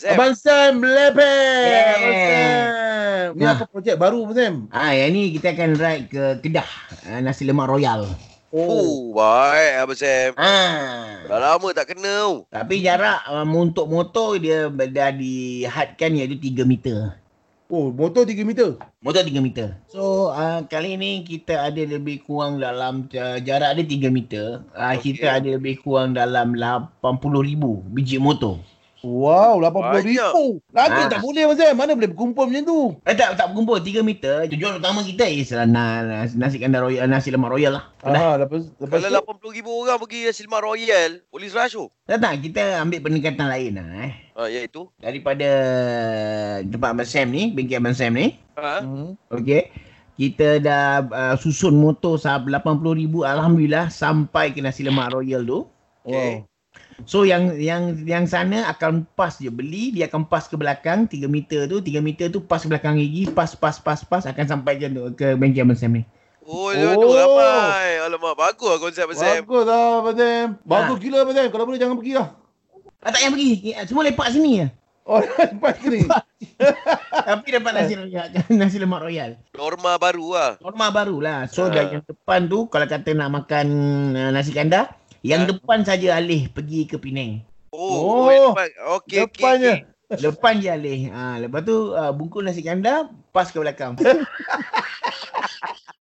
Abang Sam Leper. Ni apa projek baru Sam? Yang ni kita akan ride ke Kedah, nasi lemak royal. Oh, baik Abang Sam. Dah lama tak kena. Tapi jarak untuk motor dia dah dihadkan iaitu 3 meter. Oh, motor 3 meter? Motor 3 meter. So, kali ni kita ada lebih kurang dalam jarak dia 3 meter. Okay. Kita ada lebih kurang dalam 80,000 biji motor. Wow, 80,000. Lagi tak boleh macam mana boleh berkumpul macam tu? Tak berkumpul 3 meter. Tujuan utama kita ialah nasi lemak royal lah. Kalau 80,000 orang pergi nasi lemak royal, polis rush tu. Tak, kita ambil pendekatan lain lah. Iaitu daripada tempat Abang Sam ni, bengkel Abang Sam ni. Okey. Kita dah susun motor 80,000 alhamdulillah sampai ke nasi lemak royal tu. Okey. Wow. So yang sana akan pas je beli, dia akan pas ke belakang 3 meter tu pas ke belakang gigi, pas akan sampai ke Benjamin Sam ni. Oh, aduh, ramai. Alamak, bagus lah konsep Abang Sam. Bagus lah Abang Sam. Bagus gila Abang Sam. Kalau boleh jangan pergi lah. Tak payah pergi. Semua lepak sini lah. Oh, lepak sini. Tapi dapat nasi lemak royal. Norma baru lah. Norma baru lah. So yang depan tu kalau kata nak makan nasi kandar, yang depan saja alih pergi ke Penang. Depan je alih. Lepas tu bungkus nasi kandar pas ke belakang.